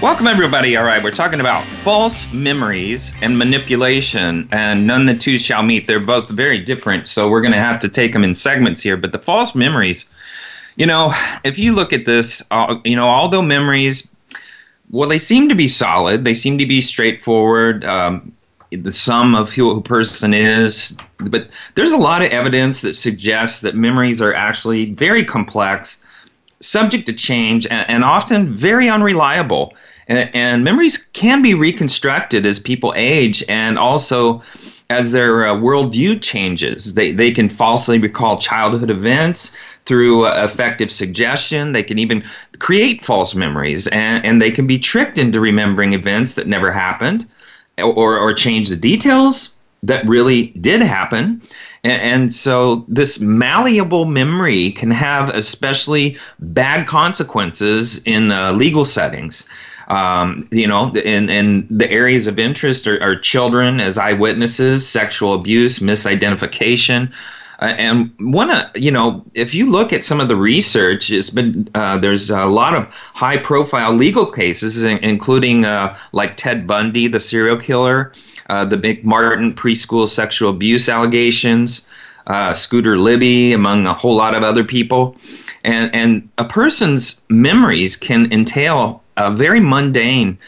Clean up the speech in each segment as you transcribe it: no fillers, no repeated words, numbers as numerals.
Welcome, everybody. All right, we're talking about false memories and manipulation, and none the two shall meet. They're both very different, so we're going to have to take them in segments here. But the false memories, you know, if you look at this, you know, although memories, well, they seem to be solid. They seem to be straightforward. The sum of who a person is, but there's a lot of evidence that suggests that memories are actually very complex, subject to change, and often very unreliable. And memories can be reconstructed as people age, and also as their worldview changes. They can falsely recall childhood events through effective suggestion. They can even create false memories, and they can be tricked into remembering events that never happened, or change the details that really did happen. And so this malleable memory can have especially bad consequences in legal settings. You know, and the areas of interest are children as eyewitnesses, sexual abuse, misidentification. And one, you know, if you look at some of the research, it's been there's a lot of high-profile legal cases, including like Ted Bundy, the serial killer, the McMartin preschool sexual abuse allegations, Scooter Libby, among a whole lot of other people, and a person's memories can entail a very mundane.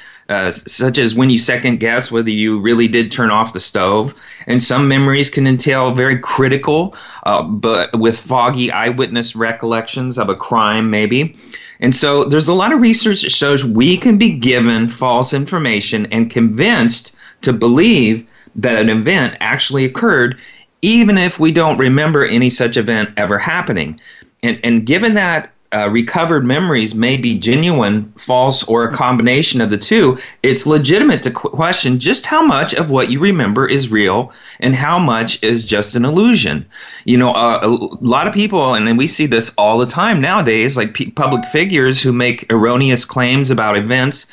Such as when you second guess whether you really did turn off the stove. And some memories can entail very critical, but with foggy eyewitness recollections of a crime, maybe. And so there's a lot of research that shows we can be given false information and convinced to believe that an event actually occurred, even if we don't remember any such event ever happening. And given that, recovered memories may be genuine, false, or a combination of the two, it's legitimate to question just how much of what you remember is real and how much is just an illusion. You know, a lot of people, and we see this all the time nowadays, like public figures who make erroneous claims about events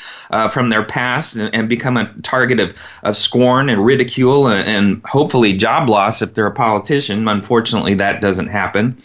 from their past and become a target of scorn and ridicule and hopefully job loss if they're a politician. Unfortunately, that doesn't happen.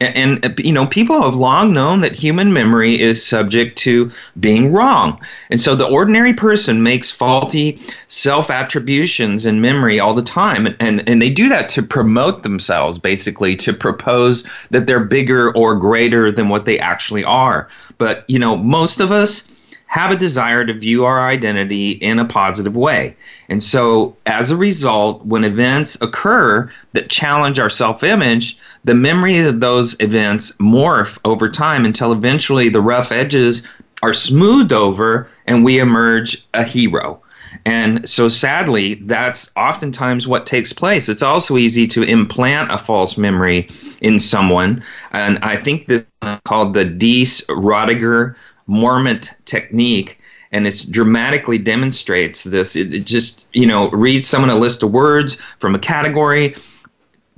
And, you know, people have long known that human memory is subject to being wrong. And so the ordinary person makes faulty self-attributions in memory all the time. And they do that to promote themselves, basically, to propose that they're bigger or greater than what they actually are. But, you know, most of us have a desire to view our identity in a positive way. And so as a result, when events occur that challenge our self-image, the memory of those events morph over time until eventually the rough edges are smoothed over and we emerge a hero. And so sadly, that's oftentimes what takes place. It's also easy to implant a false memory in someone. And I think this is called the Deese Roediger McDermott technique, and it dramatically demonstrates this. It just, you know, read someone a list of words from a category,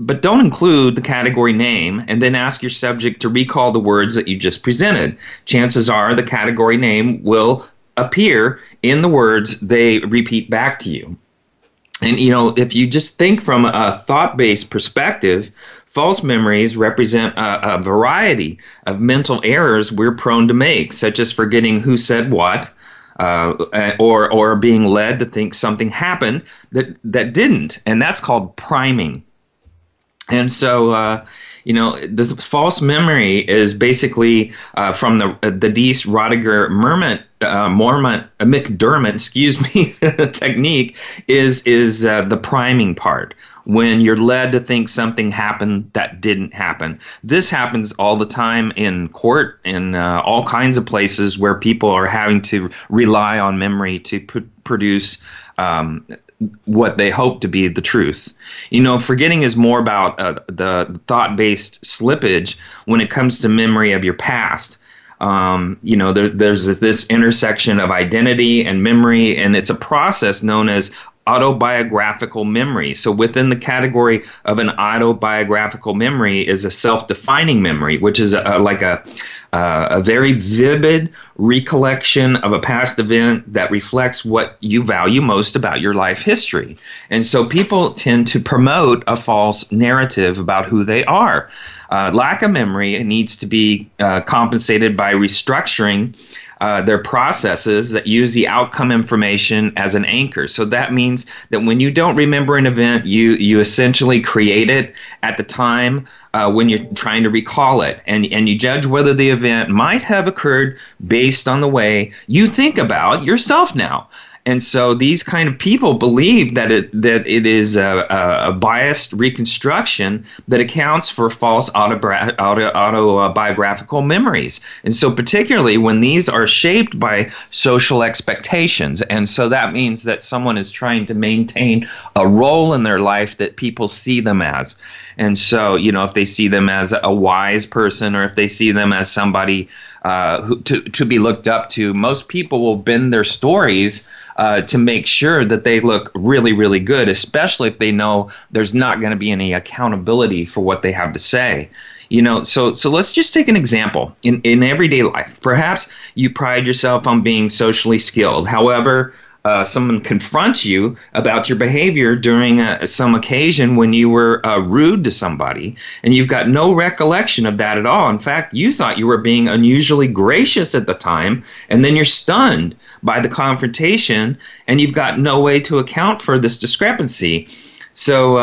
but don't include the category name, and then ask your subject to recall the words that you just presented. Chances are the category name will appear in the words they repeat back to you. And, you know, if you just think from a thought-based perspective, false memories represent a variety of mental errors we're prone to make, such as forgetting who said what, or being led to think something happened that didn't, and that's called priming. And so, you know, this false memory is basically from the Deese Roediger McDermott, technique is the priming part, when you're led to think something happened that didn't happen. This happens all the time in court, in all kinds of places where people are having to rely on memory to produce what they hope to be the truth. You know, forgetting is more about the thought-based slippage when it comes to memory of your past. There's this intersection of identity and memory, and it's a process known as autobiographical memory. So within the category of an autobiographical memory is a self-defining memory, which is a very vivid recollection of a past event that reflects what you value most about your life history. And so people tend to promote a false narrative about who they are. Lack of memory needs to be compensated by restructuring their processes that use the outcome information as an anchor. So that means that when you don't remember an event, you essentially create it at the time when you're trying to recall it. And you judge whether the event might have occurred based on the way you think about yourself now. And so these kind of people believe that it is a biased reconstruction that accounts for false autobiographical memories. And so particularly when these are shaped by social expectations. And so that means that someone is trying to maintain a role in their life that people see them as. And so, if they see them as a wise person, or if they see them as somebody who to be looked up to, most people will bend their stories to make sure that they look really, really good, especially if they know there's not going to be any accountability for what they have to say. So let's just take an example in everyday life. Perhaps you pride yourself on being socially skilled. However, someone confronts you about your behavior during some occasion when you were rude to somebody, and you've got no recollection of that at all. In fact, you thought you were being unusually gracious at the time, and then you're stunned by the confrontation, and you've got no way to account for this discrepancy. So,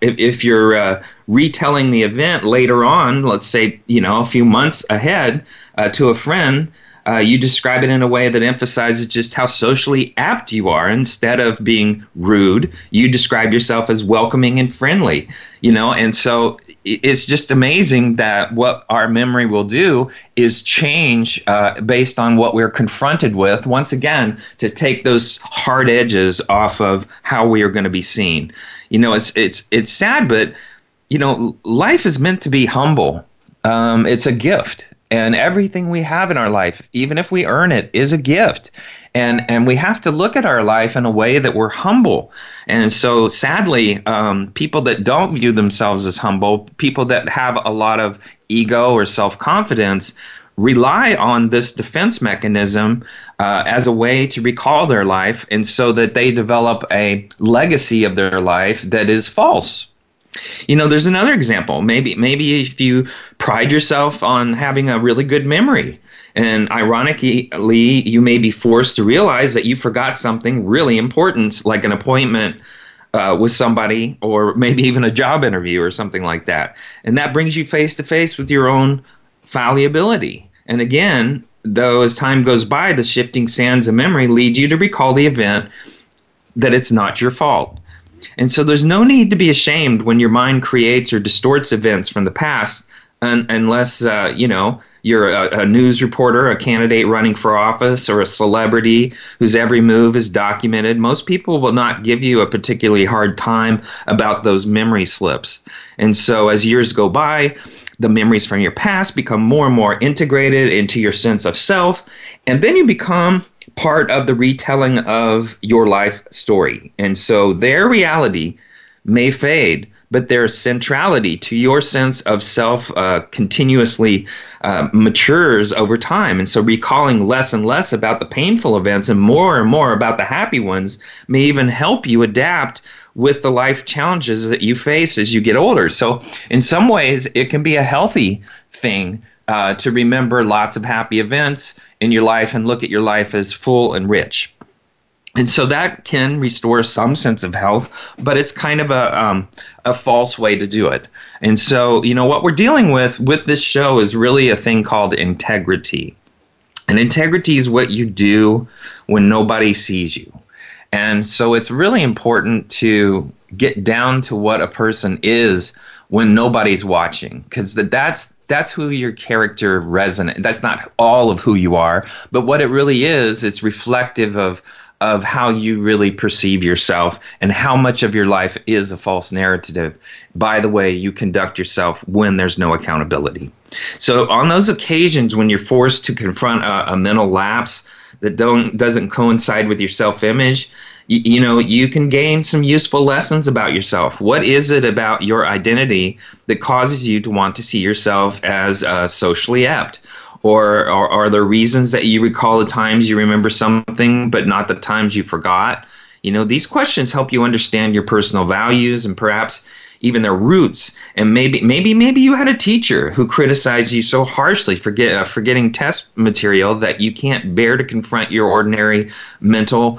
if you're retelling the event later on, let's say, a few months ahead to a friend, you describe it in a way that emphasizes just how socially apt you are. Instead of being rude, you describe yourself as welcoming and friendly, And so it's just amazing that what our memory will do is change based on what we're confronted with, once again, to take those hard edges off of how we are going to be seen. It's sad, but, life is meant to be humble. It's a gift. And everything we have in our life, even if we earn it, is a gift. And we have to look at our life in a way that we're humble. And so sadly, people that don't view themselves as humble, people that have a lot of ego or self-confidence, rely on this defense mechanism as a way to recall their life, and so that they develop a legacy of their life that is false. There's another example. Maybe if you pride yourself on having a really good memory, and ironically, you may be forced to realize that you forgot something really important, like an appointment with somebody, or maybe even a job interview or something like that. And that brings you face to face with your own fallibility. And again, though, as time goes by, the shifting sands of memory lead you to recall the event that it's not your fault. And so there's no need to be ashamed when your mind creates or distorts events from the past, unless, you're a news reporter, a candidate running for office, or a celebrity whose every move is documented. Most people will not give you a particularly hard time about those memory slips. And so as years go by, the memories from your past become more and more integrated into your sense of self, and then you become part of the retelling of your life story. And so their reality may fade, but their centrality to your sense of self continuously matures over time. And so recalling less and less about the painful events and more about the happy ones may even help you adapt with the life challenges that you face as you get older. So in some ways, it can be a healthy thing to remember lots of happy events in your life and look at your life as full and rich. And so that can restore some sense of health, but it's kind of a false way to do it. And so, what we're dealing with this show is really a thing called integrity. And integrity is what you do when nobody sees you. And so it's really important to get down to what a person is when nobody's watching, because that's who your character resonates. That's not all of who you are, but what it really is, it's reflective of of how you really perceive yourself and how much of your life is a false narrative by the way you conduct yourself when there's no accountability. So on those occasions when you're forced to confront a mental lapse that doesn't coincide with your self-image, you know, you can gain some useful lessons about yourself. What is it about your identity that causes you to want to see yourself as socially apt? Or are there reasons that you recall the times you remember something but not the times you forgot? You know, these questions help you understand your personal values and perhaps even their roots. And maybe you had a teacher who criticized you so harshly for forgetting test material that you can't bear to confront your ordinary mental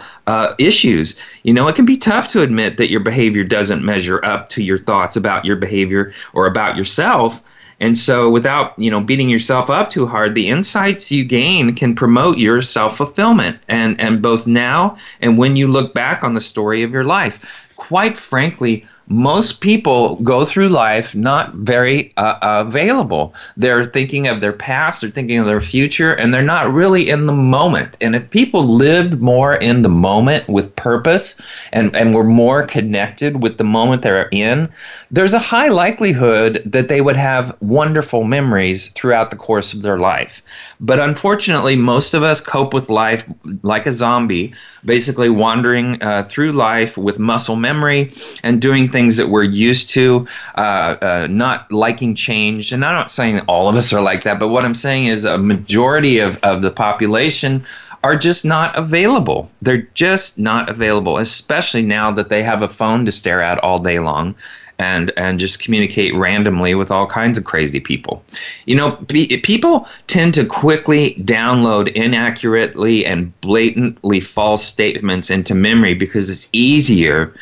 issues. You know, it can be tough to admit that your behavior doesn't measure up to your thoughts about your behavior or about yourself. And so without, you know, beating yourself up too hard, the insights you gain can promote your self-fulfillment, and both now and when you look back on the story of your life. Quite frankly, most people go through life not very available. They're thinking of their past, they're thinking of their future, and they're not really in the moment. And if people lived more in the moment with purpose and were more connected with the moment they're in, there's a high likelihood that they would have wonderful memories throughout the course of their life. But unfortunately, most of us cope with life like a zombie, basically wandering through life with muscle memory and doing things that we're used to, not liking change. And I'm not saying all of us are like that, but what I'm saying is a majority of the population are just not available. They're just not available, especially now that they have a phone to stare at all day long and just communicate randomly with all kinds of crazy people. You know, people tend to quickly download inaccurately and blatantly false statements into memory because it's easier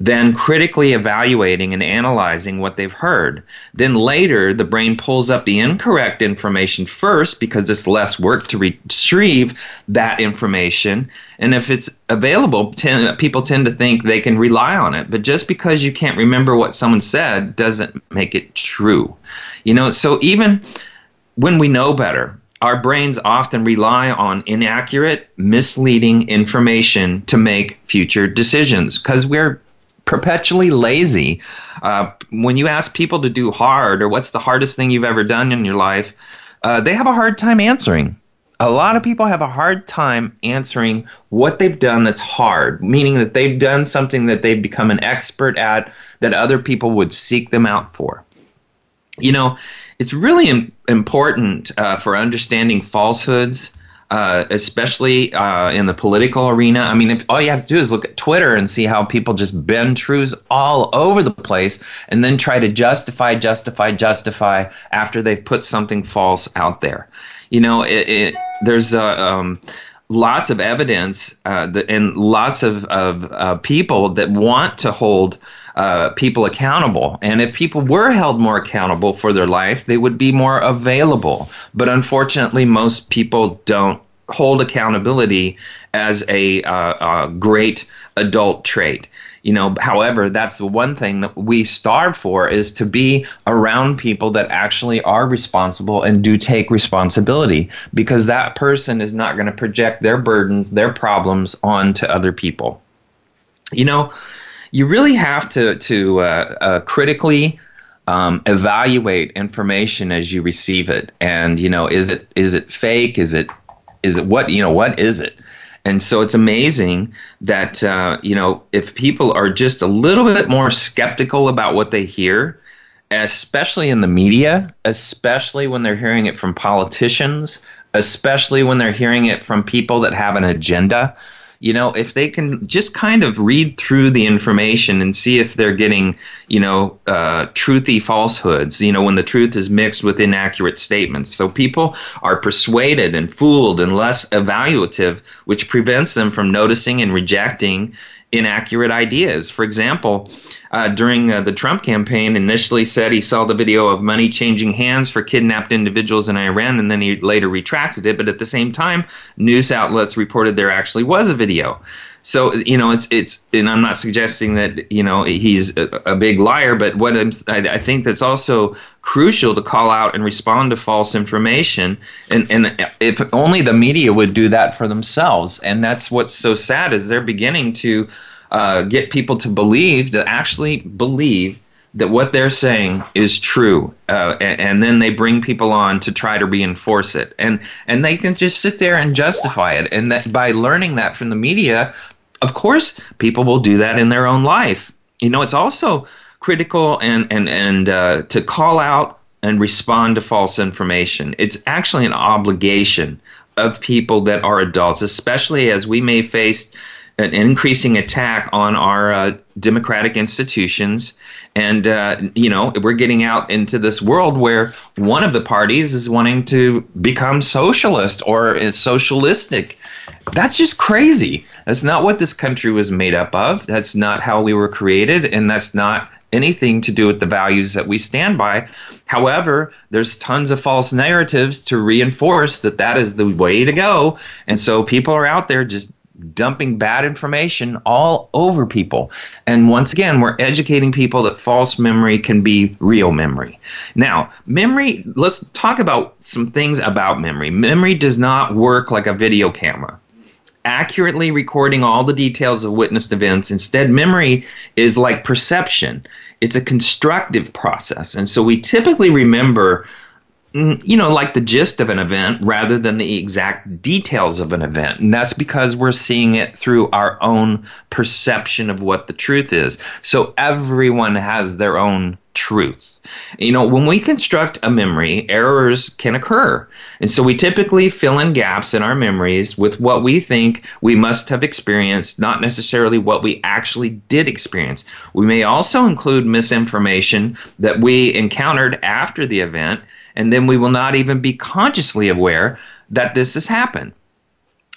than critically evaluating and analyzing what they've heard. Then later, the brain pulls up the incorrect information first because it's less work to retrieve that information. And if it's available, people tend to think they can rely on it. But just because you can't remember what someone said doesn't make it true. You know, so even when we know better, our brains often rely on inaccurate, misleading information to make future decisions because we're perpetually lazy. When you ask people to do hard or what's the hardest thing you've ever done in your life, they have a hard time answering. A lot of people have a hard time answering what they've done that's hard, meaning that they've done something that they've become an expert at that other people would seek them out for. You know, it's really important for understanding falsehoods, especially in the political arena. I mean, all you have to do is look at Twitter and see how people just bend truths all over the place and then try to justify after they've put something false out there. You know, there's lots of evidence and lots of people that want to hold people accountable. And if people were held more accountable for their life, they would be more available. But unfortunately, most people don't hold accountability as a great adult trait. You know, however, that's the one thing that we starve for, is to be around people that actually are responsible and do take responsibility, because that person is not going to project their burdens, their problems onto other people. You know, you really have to critically evaluate information as you receive it, and you know, is it fake? Is it what, you know, what is it? And so it's amazing that you know, if people are just a little bit more skeptical about what they hear, especially in the media, especially when they're hearing it from politicians, especially when they're hearing it from people that have an agenda. You know, if they can just kind of read through the information and see if they're getting, you know, truthy falsehoods, you know, when the truth is mixed with inaccurate statements. So people are persuaded and fooled and less evaluative, which prevents them from noticing and rejecting inaccurate ideas. For example, during the Trump campaign, initially said he saw the video of money changing hands for kidnapped individuals in Iran, and then he later retracted it. But at the same time, news outlets reported there actually was a video. So, you know, it's, and I'm not suggesting that, you know, he's a big liar, but what I think that's also crucial to call out and respond to false information. And if only the media would do that for themselves. And that's what's so sad is they're beginning to get people to actually believe that what they're saying is true, and then they bring people on to try to reinforce it, and they can just sit there and justify it. And that by learning that from the media, of course, people will do that in their own life. You know, it's also critical and to call out and respond to false information. It's actually an obligation of people that are adults, especially as we may face an increasing attack on our democratic institutions. And, you know, we're getting out into this world where one of the parties is wanting to become socialist or is socialistic. That's just crazy. That's not what this country was made up of. That's not how we were created. And that's not anything to do with the values that we stand by. However, there's tons of false narratives to reinforce that is the way to go. And so people are out there just dumping bad information all over people. And once again, we're educating people that false memory can be real memory. Now, memory, let's talk about some things about memory. Memory does not work like a video camera, accurately recording all the details of witnessed events. Instead, memory is like perception. It's a constructive process. And so we typically remember, you know, like the gist of an event rather than the exact details of an event. And that's because we're seeing it through our own perception of what the truth is. So everyone has their own truth. You know, when we construct a memory, errors can occur. And so we typically fill in gaps in our memories with what we think we must have experienced, not necessarily what we actually did experience. We may also include misinformation that we encountered after the event, and then we will not even be consciously aware that this has happened.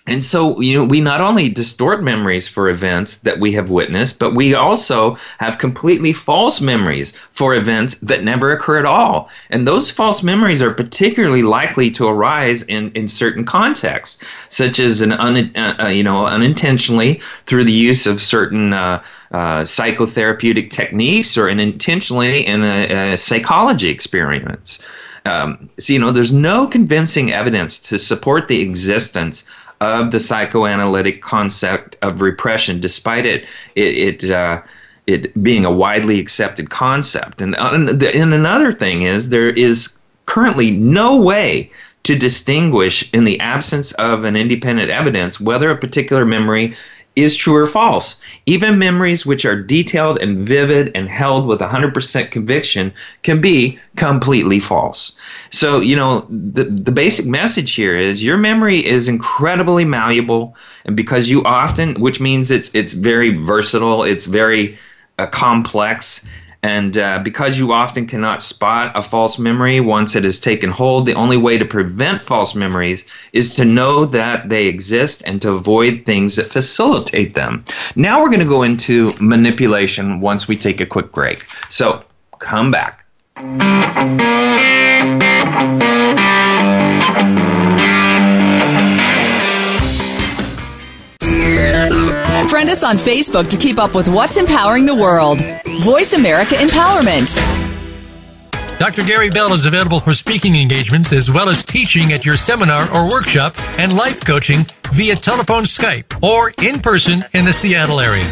And so, you know, we not only distort memories for events that we have witnessed, but we also have completely false memories for events that never occur at all. And those false memories are particularly likely to arise in certain contexts, such as unintentionally through the use of certain psychotherapeutic techniques or intentionally in a psychology experience. So, you know, there's no convincing evidence to support the existence of the psychoanalytic concept of repression, despite it being a widely accepted concept. And another thing is there is currently no way to distinguish in the absence of an independent evidence whether a particular memory is true or false. Even memories which are detailed and vivid and held with 100% conviction can be completely false. So, you know, the basic message here is your memory is incredibly malleable, and because you often, which means it's very versatile, it's very complex, and because you often cannot spot a false memory once it has taken hold, the only way to prevent false memories is to know that they exist and to avoid things that facilitate them. Now we're going to go into manipulation once we take a quick break. So come back. Friend us on Facebook to keep up with what's empowering the world. Voice America Empowerment. Dr. Gary Bell is available for speaking engagements as well as teaching at your seminar or workshop and life coaching via telephone, Skype, or in person in the Seattle area.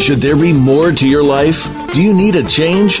Should there be more to your life? Do you need a change?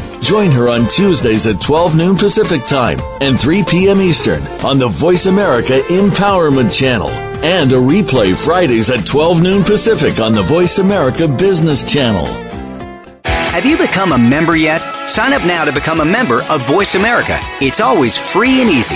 Join her on Tuesdays at 12 noon Pacific Time and 3 p.m. Eastern on the Voice America Empowerment Channel, and a replay Fridays at 12 noon Pacific on the Voice America Business Channel. Have you become a member yet? Sign up now to become a member of Voice America. It's always free and easy.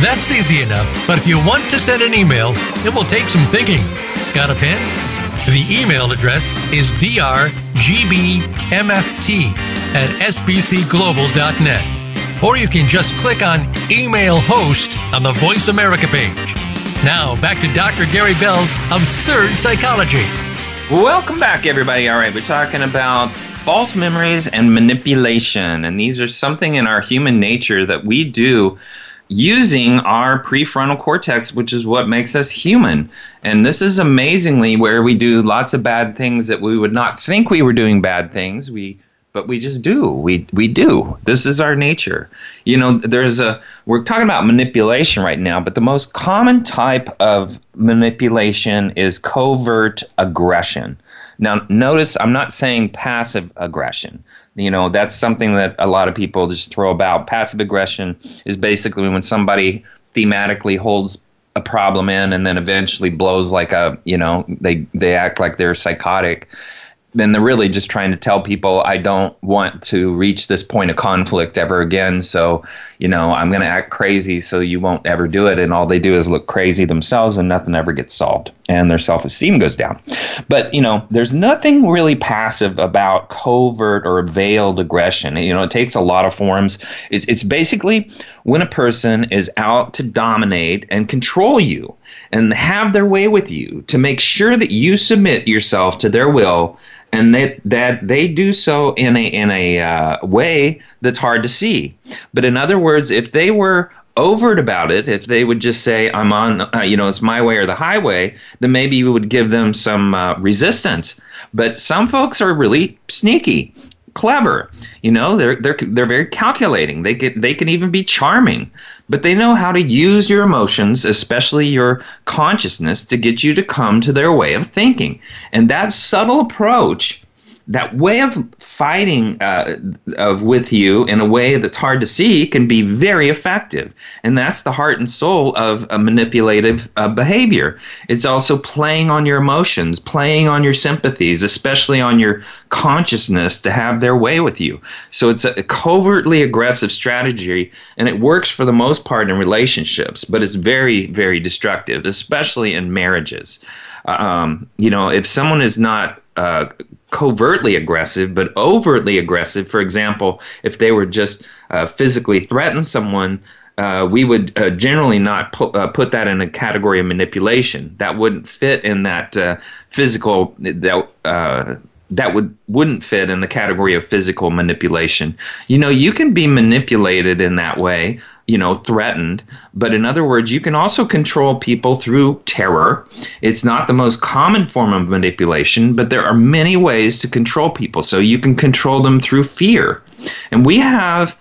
That's easy enough, but if you want to send an email, it will take some thinking. Got a pen? The email address is drgbmft at sbcglobal.net. Or you can just click on Email Host on the Voice America page. Now, back to Dr. Gary Bell's Absurd Psychology. Welcome back, everybody. All right, we're talking about false memories and manipulation. And these are something in our human nature that we do using our prefrontal cortex, which is what makes us human. And this is amazingly where we do lots of bad things that we would not think we were doing bad things. But we just do. We do. This is our nature. You know, we're talking about manipulation right now, but the most common type of manipulation is covert aggression. Now, notice I'm not saying passive aggression. You know, that's something that a lot of people just throw about. Passive aggression is basically when somebody thematically holds a problem in and then eventually blows like a, you know, they act like they're psychotic. Then they're really just trying to tell people, I don't want to reach this point of conflict ever again. So, you know, I'm going to act crazy so you won't ever do it. And all they do is look crazy themselves and nothing ever gets solved. And their self-esteem goes down. But, you know, there's nothing really passive about covert or veiled aggression. You know, it takes a lot of forms. It's basically when a person is out to dominate and control you and have their way with you to make sure that you submit yourself to their will, and that they do so in a way that's hard to see. But in other words, if they were overt about it, if they would just say, I'm on, you know, it's my way or the highway, then maybe you would give them some resistance. But some folks are really sneaky, clever. You know, they're very calculating. They can even be charming. But they know how to use your emotions, especially your consciousness, to get you to come to their way of thinking. And that subtle approach, that way of fighting with you in a way that's hard to see, can be very effective. And that's the heart and soul of a manipulative behavior. It's also playing on your emotions, playing on your sympathies, especially on your consciousness, to have their way with you. So it's a covertly aggressive strategy, and it works for the most part in relationships, but it's very, very destructive, especially in marriages. You know, if someone is not covertly aggressive but overtly aggressive, for example, if they were just physically threaten someone, we would generally not put that in a category of manipulation. That wouldn't fit in that physical. That wouldn't fit in the category of physical manipulation. You know, you can be manipulated in that way, you know, threatened. But in other words, you can also control people through terror. It's not the most common form of manipulation, but there are many ways to control people. So you can control them through fear. And we have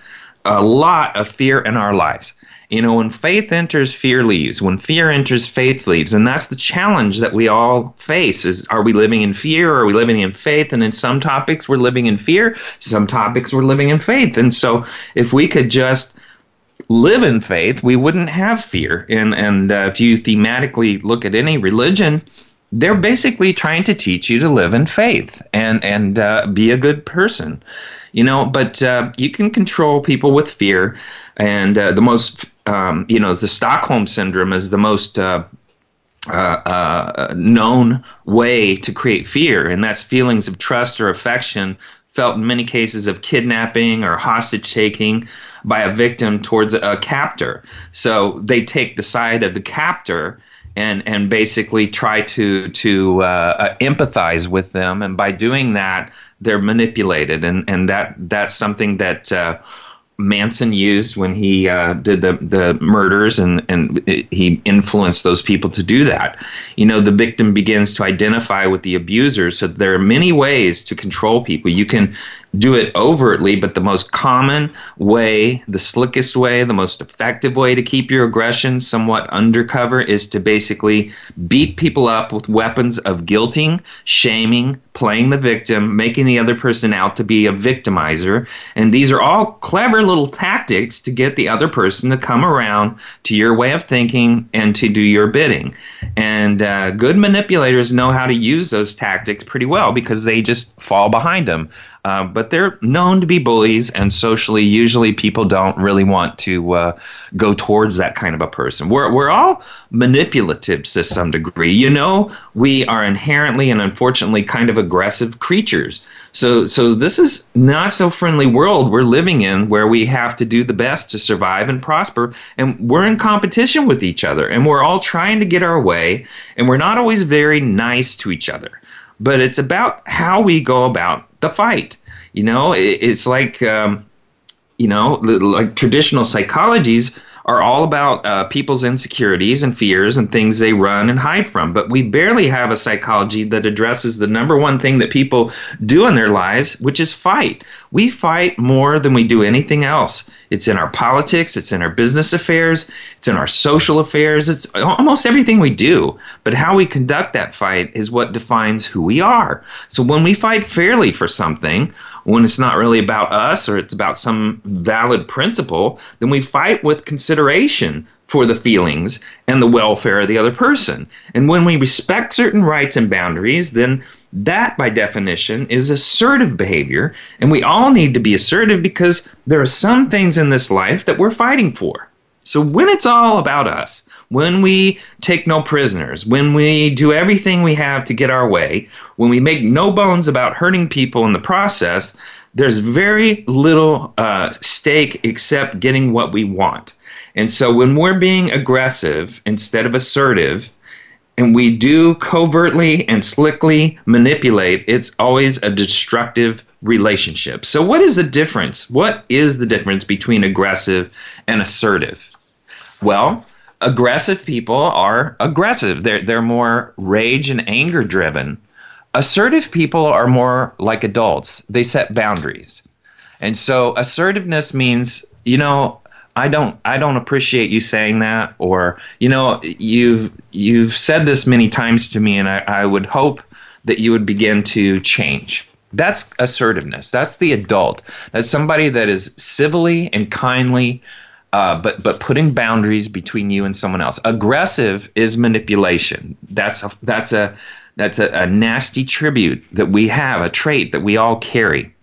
a lot of fear in our lives. You know, when faith enters, fear leaves. When fear enters, faith leaves. And that's the challenge that we all face is, are we living in fear or are we living in faith? And in some topics, we're living in fear. Some topics, we're living in faith. And so if we could just live in faith, we wouldn't have fear. And if you thematically look at any religion, they're basically trying to teach you to live in faith and be a good person. You know, but you can control people with fear. And the most, the Stockholm syndrome is the most known way to create fear. And that's feelings of trust or affection felt in many cases of kidnapping or hostage taking by a victim towards a captor. So they take the side of the captor and basically try to empathize with them. And by doing that, they're manipulated. And that's something that Manson used when he did the murders, and he influenced those people to do that. You know, the victim begins to identify with the abuser. So there are many ways to control people. You can do it overtly, but the most common way, the slickest way, the most effective way to keep your aggression somewhat undercover is to basically beat people up with weapons of guilting, shaming, playing the victim, making the other person out to be a victimizer. And these are all clever little tactics to get the other person to come around to your way of thinking and to do your bidding. And good manipulators know how to use those tactics pretty well because they just fall behind them. But they're known to be bullies, and socially, usually people don't really want to go towards that kind of a person. We're all manipulative to some degree. You know, we are inherently and unfortunately kind of aggressive creatures. So this is not so friendly world we're living in where we have to do the best to survive and prosper. And we're in competition with each other, and we're all trying to get our way, and we're not always very nice to each other. But it's about how we go about the fight. You know, it's like, like traditional psychologies are all about people's insecurities and fears and things they run and hide from. But we barely have a psychology that addresses the number one thing that people do in their lives, which is fight. We fight more than we do anything else. It's in our politics, it's in our business affairs, it's in our social affairs, it's almost everything we do. But how we conduct that fight is what defines who we are. So when we fight fairly for something, when it's not really about us or it's about some valid principle, then we fight with consideration for the feelings and the welfare of the other person. And when we respect certain rights and boundaries, then that, by definition, is assertive behavior, and we all need to be assertive because there are some things in this life that we're fighting for. So when it's all about us, when we take no prisoners, when we do everything we have to get our way, when we make no bones about hurting people in the process, there's very little stake except getting what we want. And so when we're being aggressive instead of assertive, and we do covertly and slickly manipulate, it's always a destructive relationship. So what is the difference? What is the difference between aggressive and assertive? Well, aggressive people are aggressive. They're more rage and anger driven. Assertive people are more like adults. They set boundaries. And so assertiveness means, you know, I don't appreciate you saying that, or, you know, you've said this many times to me, and I would hope that you would begin to change. That's assertiveness. That's the adult. That's somebody that is civilly and kindly, but putting boundaries between you and someone else. Aggressive is manipulation. That's a nasty tribute that we have, a trait that we all carry.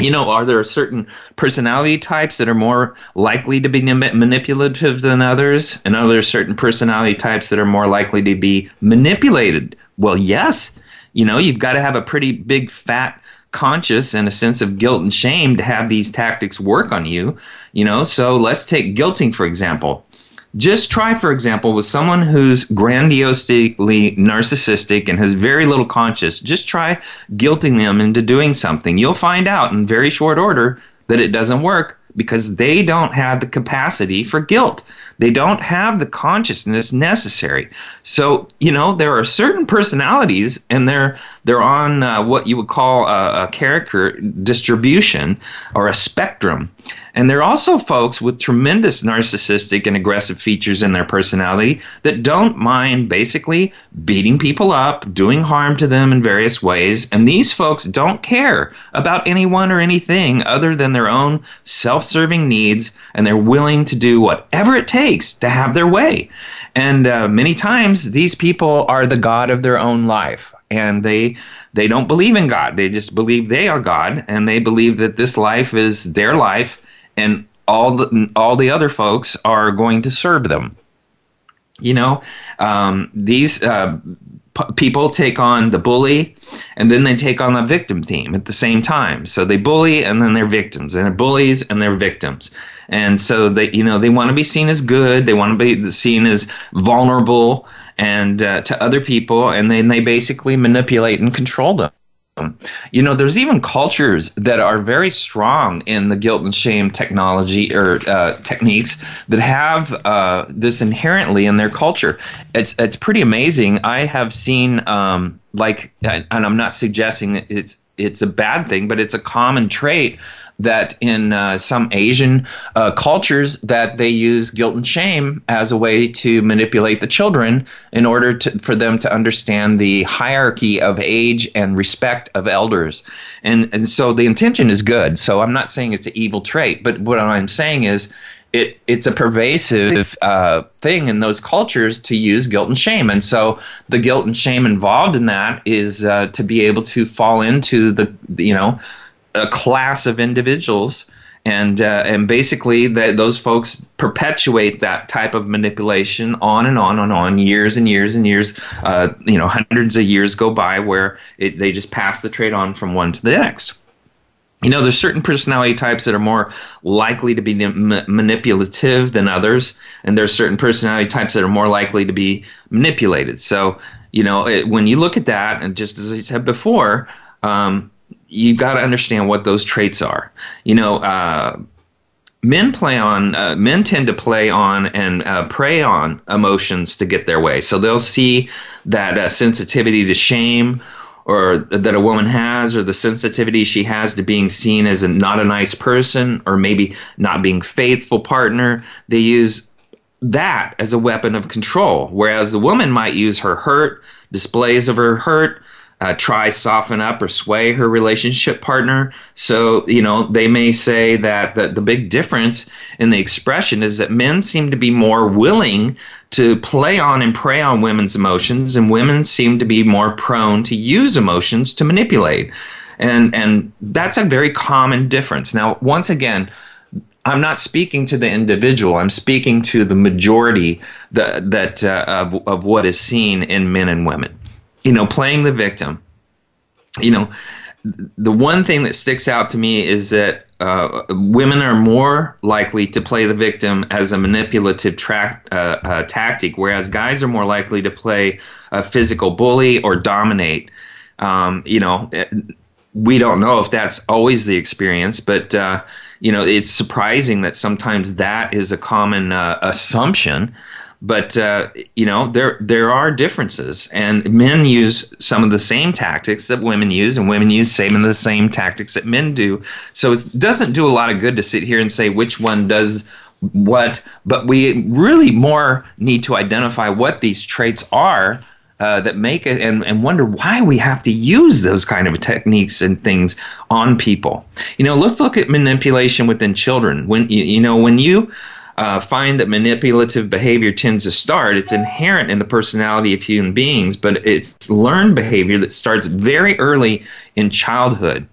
You know, are there certain personality types that are more likely to be manipulative than others? And are there certain personality types that are more likely to be manipulated? Well, yes. You know, you've got to have a pretty big, fat conscience and a sense of guilt and shame to have these tactics work on you. You know, so let's take guilting, for example. Just try, for example, with someone who's grandiosely narcissistic and has very little conscience, just try guilting them into doing something. You'll find out in very short order that it doesn't work because they don't have the capacity for guilt. They don't have the consciousness necessary. So, you know, there are certain personalities, and they're on what you would call a character distribution or a spectrum. And there are also folks with tremendous narcissistic and aggressive features in their personality that don't mind basically beating people up, doing harm to them in various ways. And these folks don't care about anyone or anything other than their own self-serving needs, and they're willing to do whatever it takes to have their way. And many times these people are the god of their own life, and they don't believe in God. They just believe they are God, and they believe that this life is their life, and all the other folks are going to serve them. You know, these people take on the bully, and then they take on the victim theme at the same time. So they bully, and then they're victims, and they're bullies, and they're victims. And so they, you know, they want to be seen as good. They want to be seen as vulnerable and to other people, and then they basically manipulate and control them. You know, there's even cultures that are very strong in the guilt and shame technology or techniques that have this inherently in their culture. It's pretty amazing. I have seen and I'm not suggesting that it's a bad thing, but it's a common trait that in some Asian cultures that they use guilt and shame as a way to manipulate the children in order for them to understand the hierarchy of age and respect of elders. And so the intention is good. So I'm not saying it's an evil trait, but what I'm saying is it's a pervasive thing in those cultures to use guilt and shame. And so the guilt and shame involved in that is to be able to fall into a class of individuals, and basically those folks perpetuate that type of manipulation on and on and on, years and years and years. Hundreds of years go by where they just pass the trait on from one to the next. You know, there's certain personality types that are more likely to be manipulative than others, and there's certain personality types that are more likely to be manipulated. So, you know, when you look at that, and just as I said before, you've got to understand what those traits are. You know, men tend to play on and prey on emotions to get their way. So they'll see that sensitivity to shame, or that a woman has, or the sensitivity she has to being seen as not a nice person, or maybe not being faithful partner. They use that as a weapon of control, whereas the woman might use her hurt, displays of her hurt, try soften up or sway her relationship partner. So, you know, they may say that the big difference in the expression is that men seem to be more willing to play on and prey on women's emotions, and women seem to be more prone to use emotions to manipulate. And that's a very common difference. Now, once again, I'm not speaking to the individual. I'm speaking to the majority of what is seen in men and women. You know, playing the victim. You know, the one thing that sticks out to me is that women are more likely to play the victim as a manipulative tactic, whereas guys are more likely to play a physical bully or dominate. You know, we don't know if that's always the experience, but you know, it's surprising that sometimes that is a common assumption. But, you know, there are differences, and men use some of the same tactics that women use, and women use some of the same tactics that men do. So it doesn't do a lot of good to sit here and say which one does what, but we really more need to identify what these traits are that make it, and wonder why we have to use those kind of techniques and things on people. You know, let's look at manipulation within children. When you find that manipulative behavior tends to start, it's inherent in the personality of human beings, but it's learned behavior that starts very early in childhood.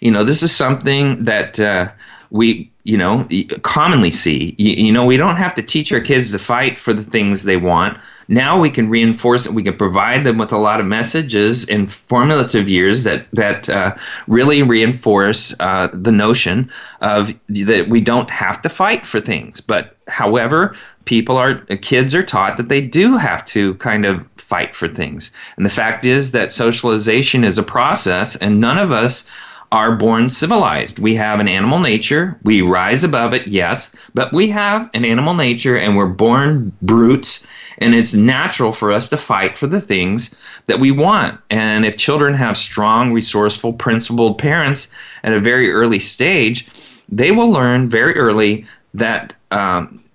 You know, this is something that we, you know, commonly see. You know, we don't have to teach our kids to fight for the things they want. Now we can reinforce it. We can provide them with a lot of messages in formative years that really reinforce the notion of that we don't have to fight for things. But however, kids are taught that they do have to kind of fight for things. And the fact is that socialization is a process, and none of us are born civilized. We have an animal nature. We rise above it, yes, but we have an animal nature, and we're born brutes, and it's natural for us to fight for the things that we want. And if children have strong, resourceful, principled parents at a very early stage, they will learn very early that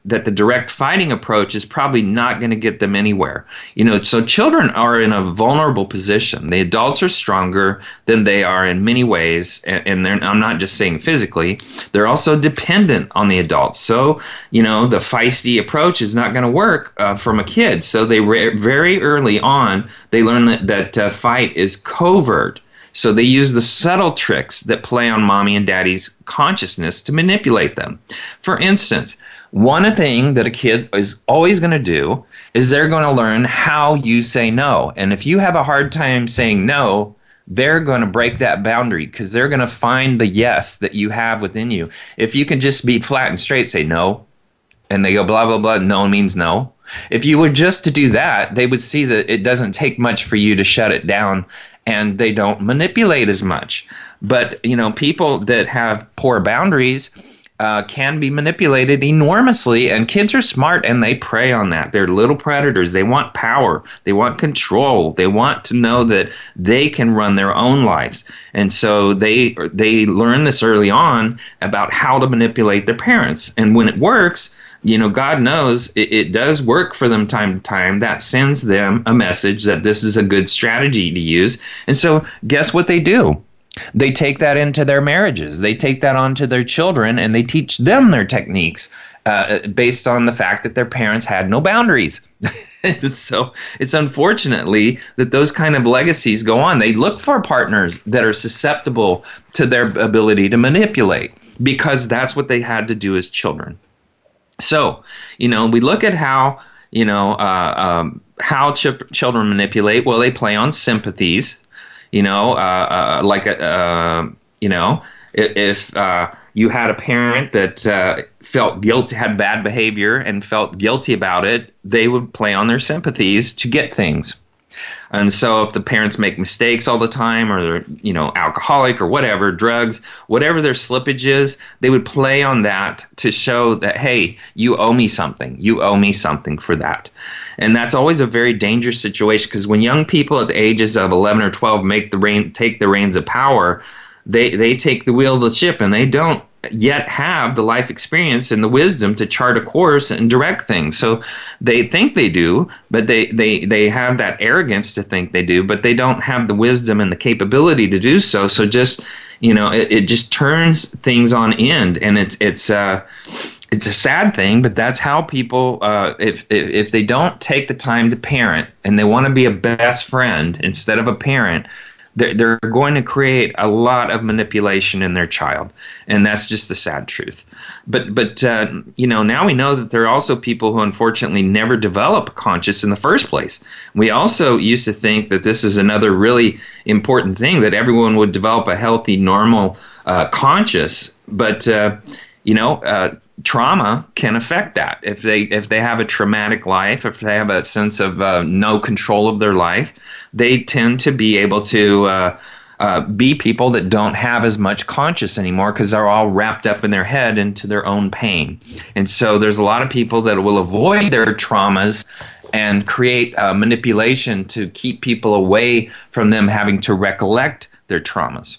that the direct fighting approach is probably not going to get them anywhere. You know, so children are in a vulnerable position. The adults are stronger than they are in many ways, and I'm not just saying physically. They're also dependent on the adults. So, you know, the feisty approach is not going to work from a kid. So they very early on, they learn that fight is covert. So they use the subtle tricks that play on mommy and daddy's consciousness to manipulate them. For instance, one thing that a kid is always going to do is they're going to learn how you say no. And if you have a hard time saying no, they're going to break that boundary because they're going to find the yes that you have within you. If you can just be flat and straight, say no, and they go blah, blah, blah, no means no. If you were just to do that, they would see that it doesn't take much for you to shut it down, and they don't manipulate as much. But, you know, people that have poor boundaries can be manipulated enormously, and kids are smart and they prey on that. They're little predators. They want power. They want control. They want to know that they can run their own lives. And so they learn this early on about how to manipulate their parents. And when it works, you know, God knows it does work for them time to time. That sends them a message that this is a good strategy to use. And so guess what they do? They take that into their marriages. They take that onto their children, and they teach them their techniques based on the fact that their parents had no boundaries. So it's unfortunately that those kind of legacies go on. They look for partners that are susceptible to their ability to manipulate because that's what they had to do as children. So, you know, we look at how, you know, how children manipulate. Well, they play on sympathies. You know, you know, if you had a parent that felt guilty, had bad behavior and felt guilty about it, they would play on their sympathies to get things. And so if the parents make mistakes all the time, or they're, you know, alcoholic or whatever, drugs, whatever their slippage is, they would play on that to show that, hey, you owe me something. You owe me something for that. And that's always a very dangerous situation, because when young people at the ages of 11 or 12 take the reins of power, they take the wheel of the ship, and they don't yet have the life experience and the wisdom to chart a course and direct things. So they think they do, but they have that arrogance to think they do, but they don't have the wisdom and the capability to do so. So just, you know, it just turns things on end, and it's a sad thing, but that's how people, if they don't take the time to parent and they want to be a best friend instead of a parent, they're going to create a lot of manipulation in their child, and that's just the sad truth. But you know, now we know that there are also people who unfortunately never develop conscience in the first place. We also used to think that this is another really important thing, that everyone would develop a healthy, normal conscience, but you know, trauma can affect that. If they have a traumatic life, if they have a sense of no control of their life, they tend to be able to be people that don't have as much conscience anymore, because they're all wrapped up in their head into their own pain. And so there's a lot of people that will avoid their traumas and create manipulation to keep people away from them having to recollect their traumas.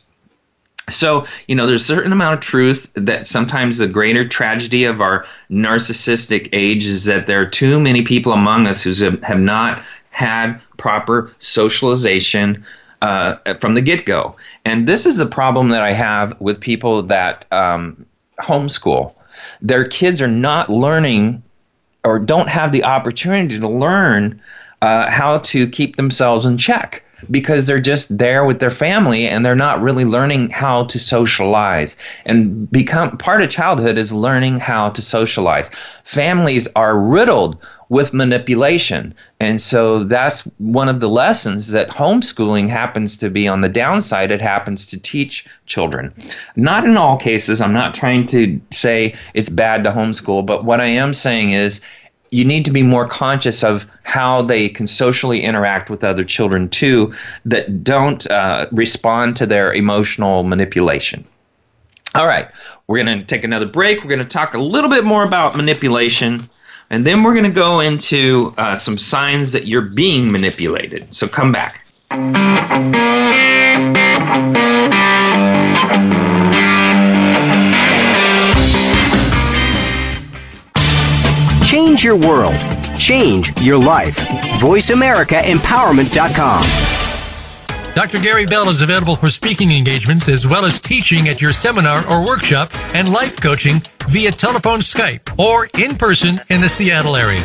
So, you know, there's a certain amount of truth that sometimes the greater tragedy of our narcissistic age is that there are too many people among us who have not had proper socialization from the get-go. And this is the problem that I have with people that homeschool. Their kids are not learning, or don't have the opportunity to learn how to keep themselves in check, because they're just there with their family and they're not really learning how to socialize. And become part of childhood is learning how to socialize. Families are riddled with manipulation, and so that's one of the lessons that homeschooling happens to be on the downside. It happens to teach children. Not in all cases. I'm not trying to say it's bad to homeschool, but what I am saying is you need to be more conscious of how they can socially interact with other children too that don't respond to their emotional manipulation. All right, we're going to take another break. We're going to talk a little bit more about manipulation, and then we're going to go into some signs that you're being manipulated. So come back. Change your world. Change your life. VoiceAmericaEmpowerment.com. Dr. Gary Bell is available for speaking engagements as well as teaching at your seminar or workshop and life coaching via telephone, Skype, or in person in the Seattle area.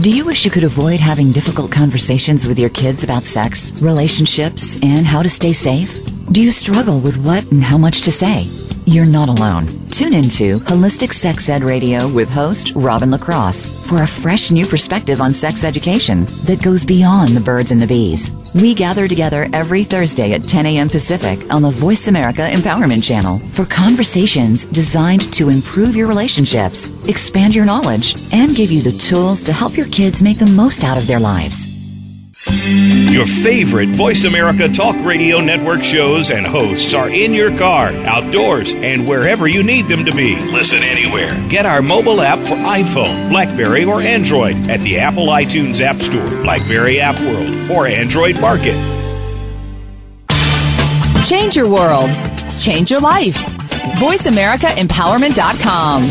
Do you wish you could avoid having difficult conversations with your kids about sex, relationships, and how to stay safe? Do you struggle with what and how much to say? You're not alone. Tune into Holistic Sex Ed Radio with host Robin LaCrosse for a fresh new perspective on sex education that goes beyond the birds and the bees. We gather together every Thursday at 10 a.m. Pacific on the Voice America Empowerment Channel for conversations designed to improve your relationships, expand your knowledge, and give you the tools to help your kids make the most out of their lives. Your favorite Voice America Talk Radio Network shows and hosts are in your car, outdoors, and wherever you need them to be. Listen anywhere. Get our mobile app for iPhone, BlackBerry, or Android at the Apple iTunes App Store, BlackBerry App World, or Android Market. Change your world. Change your life. VoiceAmericaEmpowerment.com.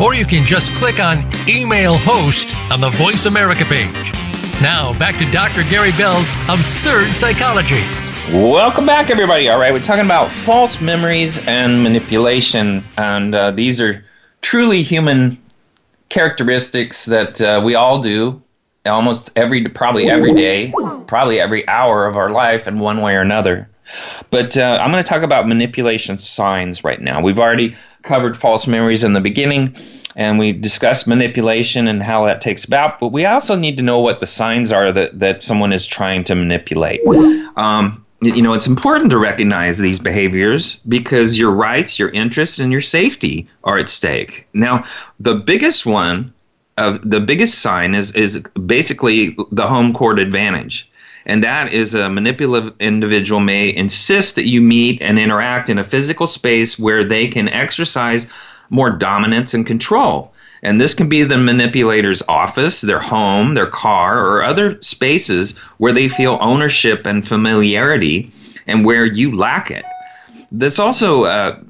Or you can just click on Email Host on the Voice America page. Now, back to Dr. Gary Bell's Absurd Psychology. Welcome back, everybody. All right, we're talking about false memories and manipulation. And these are truly human characteristics that we all do almost probably every day, probably every hour of our life in one way or another. But I'm going to talk about manipulation signs right now. We've already covered false memories in the beginning, and we discussed manipulation and how that takes about, but we also need to know what the signs are that someone is trying to manipulate. It's important to recognize these behaviors because your rights, your interests, and your safety are at stake. Now, the biggest sign is basically the home court advantage. And that is a manipulative individual may insist that you meet and interact in a physical space where they can exercise more dominance and control. And this can be the manipulator's office, their home, their car, or other spaces where they feel ownership and familiarity and where you lack it. This also,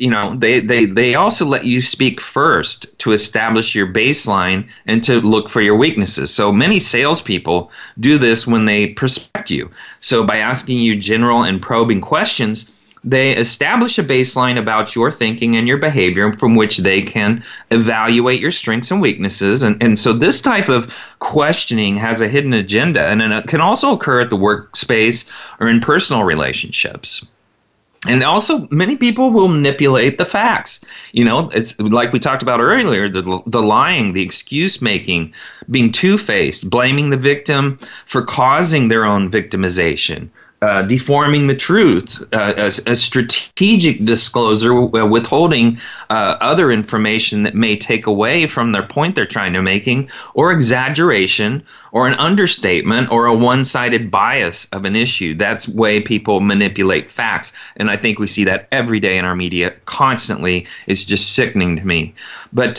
they also let you speak first to establish your baseline and to look for your weaknesses. So many salespeople do this when they prospect you. So by asking you general and probing questions, they establish a baseline about your thinking and your behavior from which they can evaluate your strengths and weaknesses. And so this type of questioning has a hidden agenda, and it can also occur at the workspace or in personal relationships. And also, many people will manipulate the facts. You know, it's like we talked about earlier, the lying, the excuse-making, being two-faced, blaming the victim for causing their own victimization, deforming the truth, a strategic disclosure, withholding other information that may take away from their point they're trying to make, or exaggeration, or an understatement or a one-sided bias of an issue. That's the way people manipulate facts. And I think we see that every day in our media constantly. It's just sickening to me. But,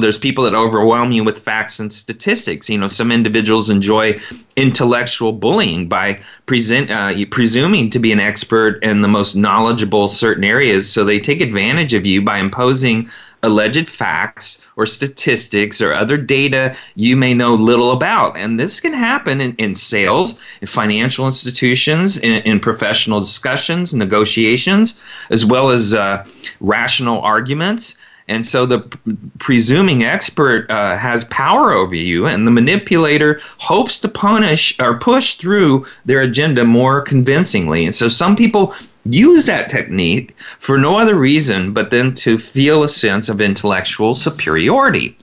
there's people that overwhelm you with facts and statistics. You know, some individuals enjoy intellectual bullying by presuming to be an expert in the most knowledgeable certain areas. So they take advantage of you by imposing alleged facts or statistics or other data you may know little about. And this can happen in sales, in financial institutions, in professional discussions, negotiations, as well as rational arguments. And so the presuming expert has power over you, and the manipulator hopes to punish or push through their agenda more convincingly. And so some people use that technique for no other reason but then to feel a sense of intellectual superiority.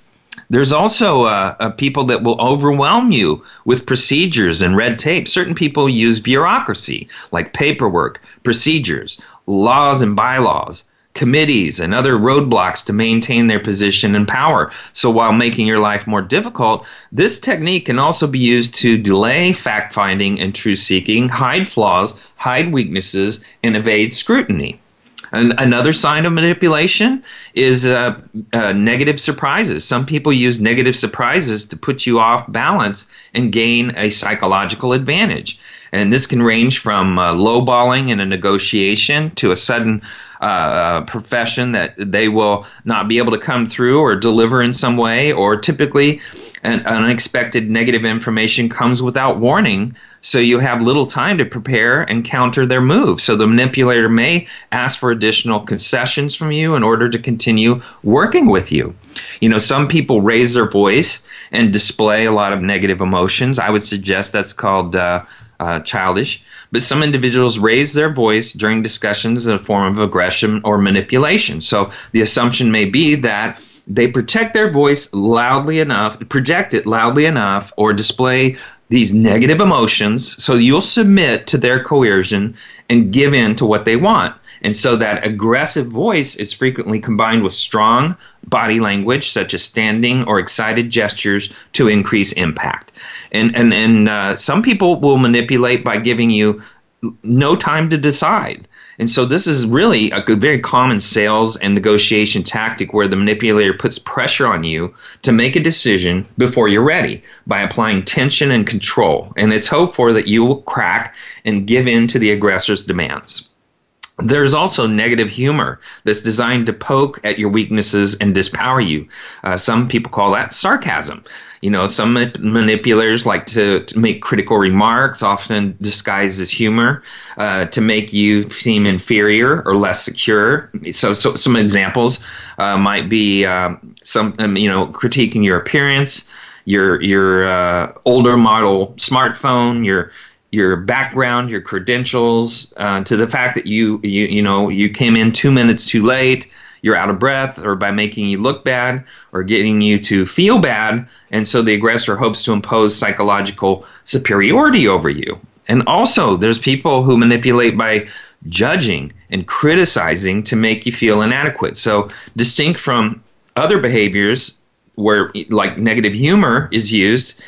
There's also people that will overwhelm you with procedures and red tape. Certain people use bureaucracy, like paperwork, procedures, laws and bylaws, committees, and other roadblocks to maintain their position and power. So while making your life more difficult, this technique can also be used to delay fact-finding and truth-seeking, hide flaws, hide weaknesses, and evade scrutiny. And another sign of manipulation is negative surprises. Some people use negative surprises to put you off balance and gain a psychological advantage. And this can range from lowballing in a negotiation to a sudden profession that they will not be able to come through or deliver in some way, or typically an unexpected negative information comes without warning, so you have little time to prepare and counter their move. So the manipulator may ask for additional concessions from you in order to continue working with you. You know, some people raise their voice and display a lot of negative emotions. I would suggest that's called childish, but some individuals raise their voice during discussions in a form of aggression or manipulation. So the assumption may be that they project it loudly enough, or display these negative emotions, so you'll submit to their coercion and give in to what they want. And so that aggressive voice is frequently combined with strong body language, such as standing or excited gestures, to increase impact. And some people will manipulate by giving you no time to decide. And so this is really a very common sales and negotiation tactic, where the manipulator puts pressure on you to make a decision before you're ready by applying tension and control. And it's hoped for that you will crack and give in to the aggressor's demands. There's also negative humor that's designed to poke at your weaknesses and dispower you. Some people call that sarcasm. You know, some manipulators like to make critical remarks, often disguised as humor, to make you seem inferior or less secure. So some examples might be critiquing your appearance, your older model smartphone, your background, your credentials, to the fact that you came in 2 minutes too late, you're out of breath, or by making you look bad or getting you to feel bad. And so the aggressor hopes to impose psychological superiority over you. And also, there's people who manipulate by judging and criticizing to make you feel inadequate. So distinct from other behaviors where, like, negative humor is used,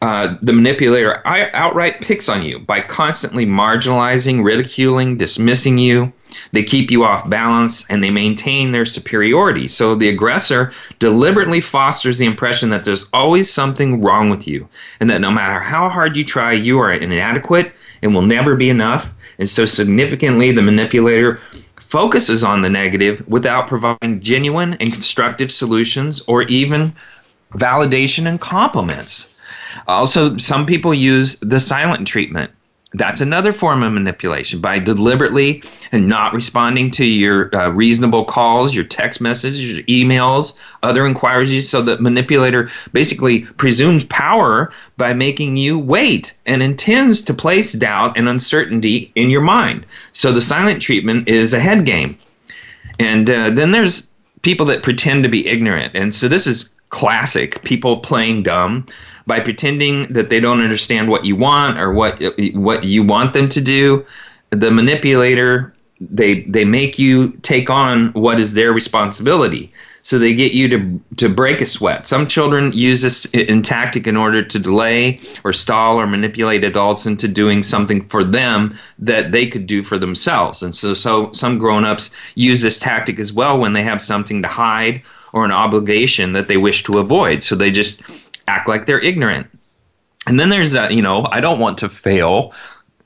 the manipulator outright picks on you by constantly marginalizing, ridiculing, dismissing you. They keep you off balance, and they maintain their superiority. So the aggressor deliberately fosters the impression that there's always something wrong with you, and that no matter how hard you try, you are inadequate and will never be enough. And so significantly, the manipulator focuses on the negative without providing genuine and constructive solutions or even validation and compliments. Also, some people use the silent treatment. That's another form of manipulation, by deliberately and not responding to your reasonable calls, your text messages, your emails, other inquiries. So the manipulator basically presumes power by making you wait, and intends to place doubt and uncertainty in your mind. So the silent treatment is a head game. And then there's people that pretend to be ignorant. And so this is classic, people playing dumb by pretending that they don't understand what you want or what you want them to do. The manipulator, they make you take on what is their responsibility. so they get you to break a sweat. Some children use this in tactic in order to delay or stall or manipulate adults into doing something for them that they could do for themselves. And so some grown-ups use this tactic as well when they have something to hide or an obligation that they wish to avoid. So they just act like they're ignorant. And then there's that, I don't want to fail.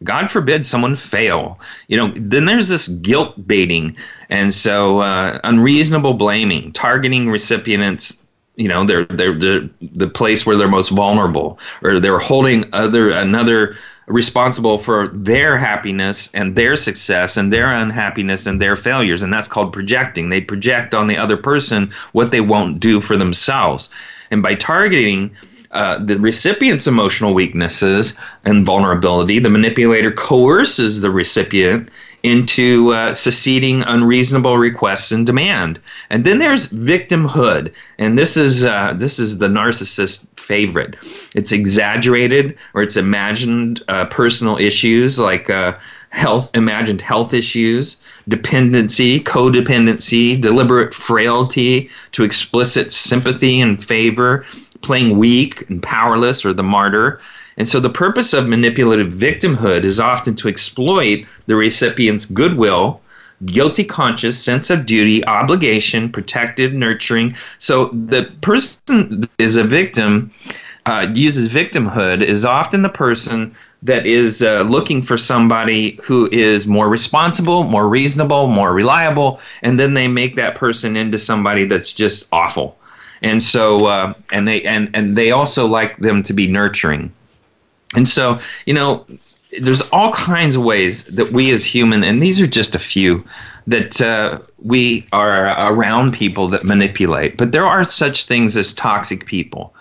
God forbid someone fail. Then there's this guilt baiting, and so unreasonable blaming, targeting recipients. They're the place where they're most vulnerable, or they're holding another responsible for their happiness and their success and their unhappiness and their failures, and that's called projecting. They project on the other person what they won't do for themselves, and by targeting the recipient's emotional weaknesses and vulnerability, the manipulator coerces the recipient into seceding unreasonable requests and demand. And then there's victimhood, and this is the narcissist's favorite. It's exaggerated, or it's imagined personal issues like imagined health issues, dependency, codependency, deliberate frailty to explicit sympathy and favor, playing weak and powerless or the martyr. And so the purpose of manipulative victimhood is often to exploit the recipient's goodwill, guilty conscience, sense of duty, obligation, protective, nurturing. So the person that is a victim, uses victimhood, is often the person that is looking for somebody who is more responsible, more reasonable, more reliable, and then they make that person into somebody that's just awful. And so, and they also like them to be nurturing. And so, there's all kinds of ways that we as human, and these are just a few, that we are around people that manipulate. But there are such things as toxic people.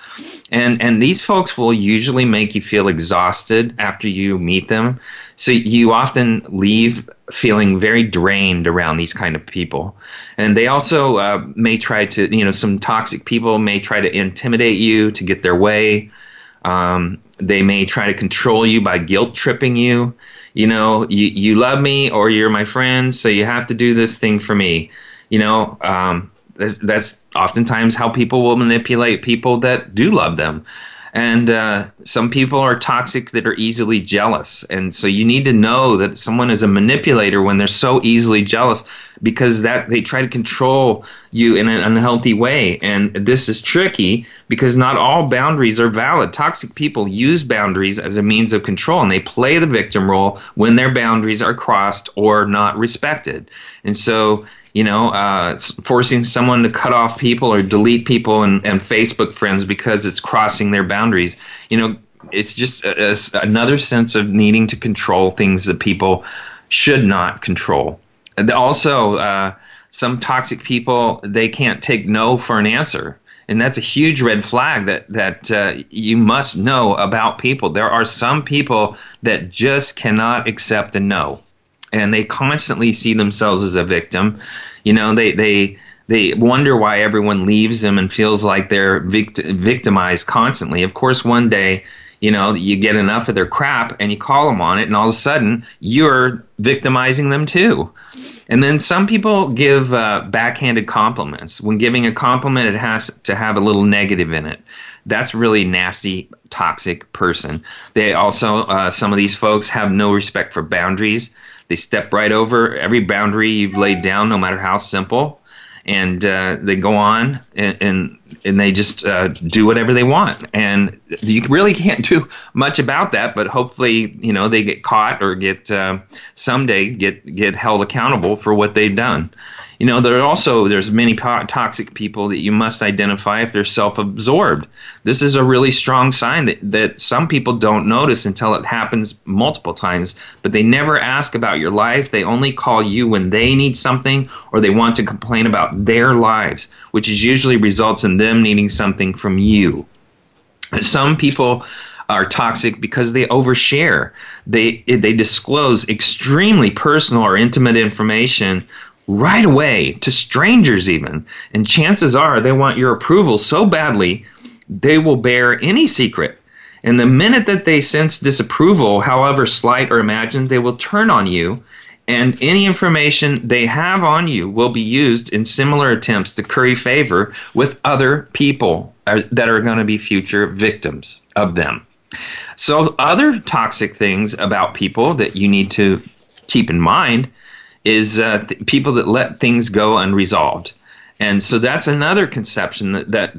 And these folks will usually make you feel exhausted after you meet them. So you often leave feeling very drained around these kind of people. And they also may try to, some toxic people may try to intimidate you to get their way. They may try to control you by guilt tripping you. You love me, or you're my friend, so you have to do this thing for me. That's oftentimes how people will manipulate people that do love them. And some people are toxic that are easily jealous. And so you need to know that someone is a manipulator when they're so easily jealous, because that they try to control you in an unhealthy way. And this is tricky because not all boundaries are valid. Toxic people use boundaries as a means of control, and they play the victim role when their boundaries are crossed or not respected. And so forcing someone to cut off people or delete people and Facebook friends because it's crossing their boundaries. It's just another sense of needing to control things that people should not control. And also, some toxic people, they can't take no for an answer. And that's a huge red flag that you must know about people. There are some people that just cannot accept a no. And they constantly see themselves as a victim. They wonder why everyone leaves them and feels like they're victimized constantly. Of course, one day, you get enough of their crap and you call them on it, and all of a sudden you're victimizing them too. And then some people give backhanded compliments. When giving a compliment, it has to have a little negative in it. That's really nasty, toxic person. They also, some of these folks have no respect for boundaries. They step right over every boundary you've laid down, no matter how simple, and they go on and they just do whatever they want. And you really can't do much about that, but hopefully, they get caught or someday get held accountable for what they've done. There's many toxic people that you must identify if they're self-absorbed. This is a really strong sign that some people don't notice until it happens multiple times, but they never ask about your life. They only call you when they need something or they want to complain about their lives, which is usually results in them needing something from you. Some people are toxic because they overshare. They disclose extremely personal or intimate information right away to strangers even, and chances are they want your approval so badly they will bear any secret. And the minute that they sense disapproval, however slight or imagined, they will turn on you and any information they have on you will be used in similar attempts to curry favor with other people that are going to be future victims of them. So other toxic things about people that you need to keep in mind is people that let things go unresolved. And so that's another conception that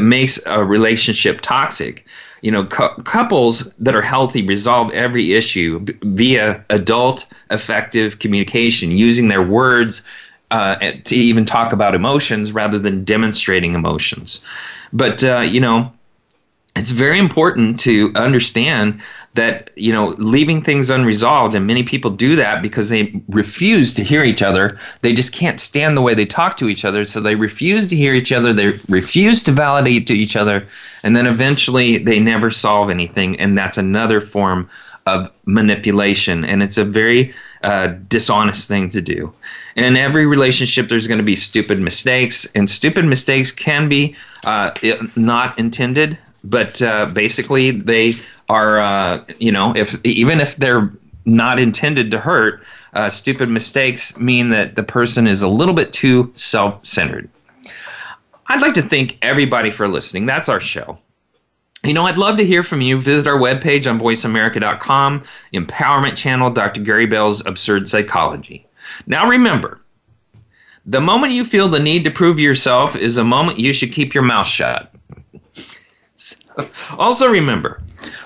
makes a relationship toxic. You know, couples that are healthy resolve every issue via adult, effective communication, using their words to even talk about emotions rather than demonstrating emotions. But, you know, it's very important to understand that, you know, leaving things unresolved, and many people do that because they refuse to hear each other. They just can't stand the way they talk to each other, so they refuse to hear each other, they refuse to validate to each other, and then eventually they never solve anything, and that's another form of manipulation, and it's a very dishonest thing to do. And in every relationship, there's going to be stupid mistakes, and stupid mistakes can be not intended, but basically they are, you know, even if they're not intended to hurt, stupid mistakes mean that the person is a little bit too self-centered. I'd like to thank everybody for listening. That's our show. You know, I'd love to hear from you. Visit our webpage on voiceamerica.com, Empowerment Channel, Dr. Gary Bell's Absurd Psychology. Now remember, the moment you feel the need to prove yourself is a moment you should keep your mouth shut. Also remember,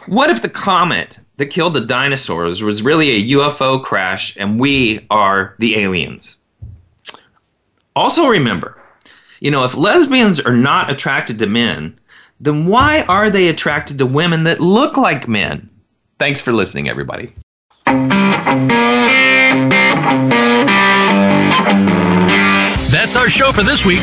what if the comet that killed the dinosaurs was really a UFO crash and we are the aliens? Also remember, you know, if lesbians are not attracted to men, then why are they attracted to women that look like men? Thanks for listening, everybody. That's our show for this week.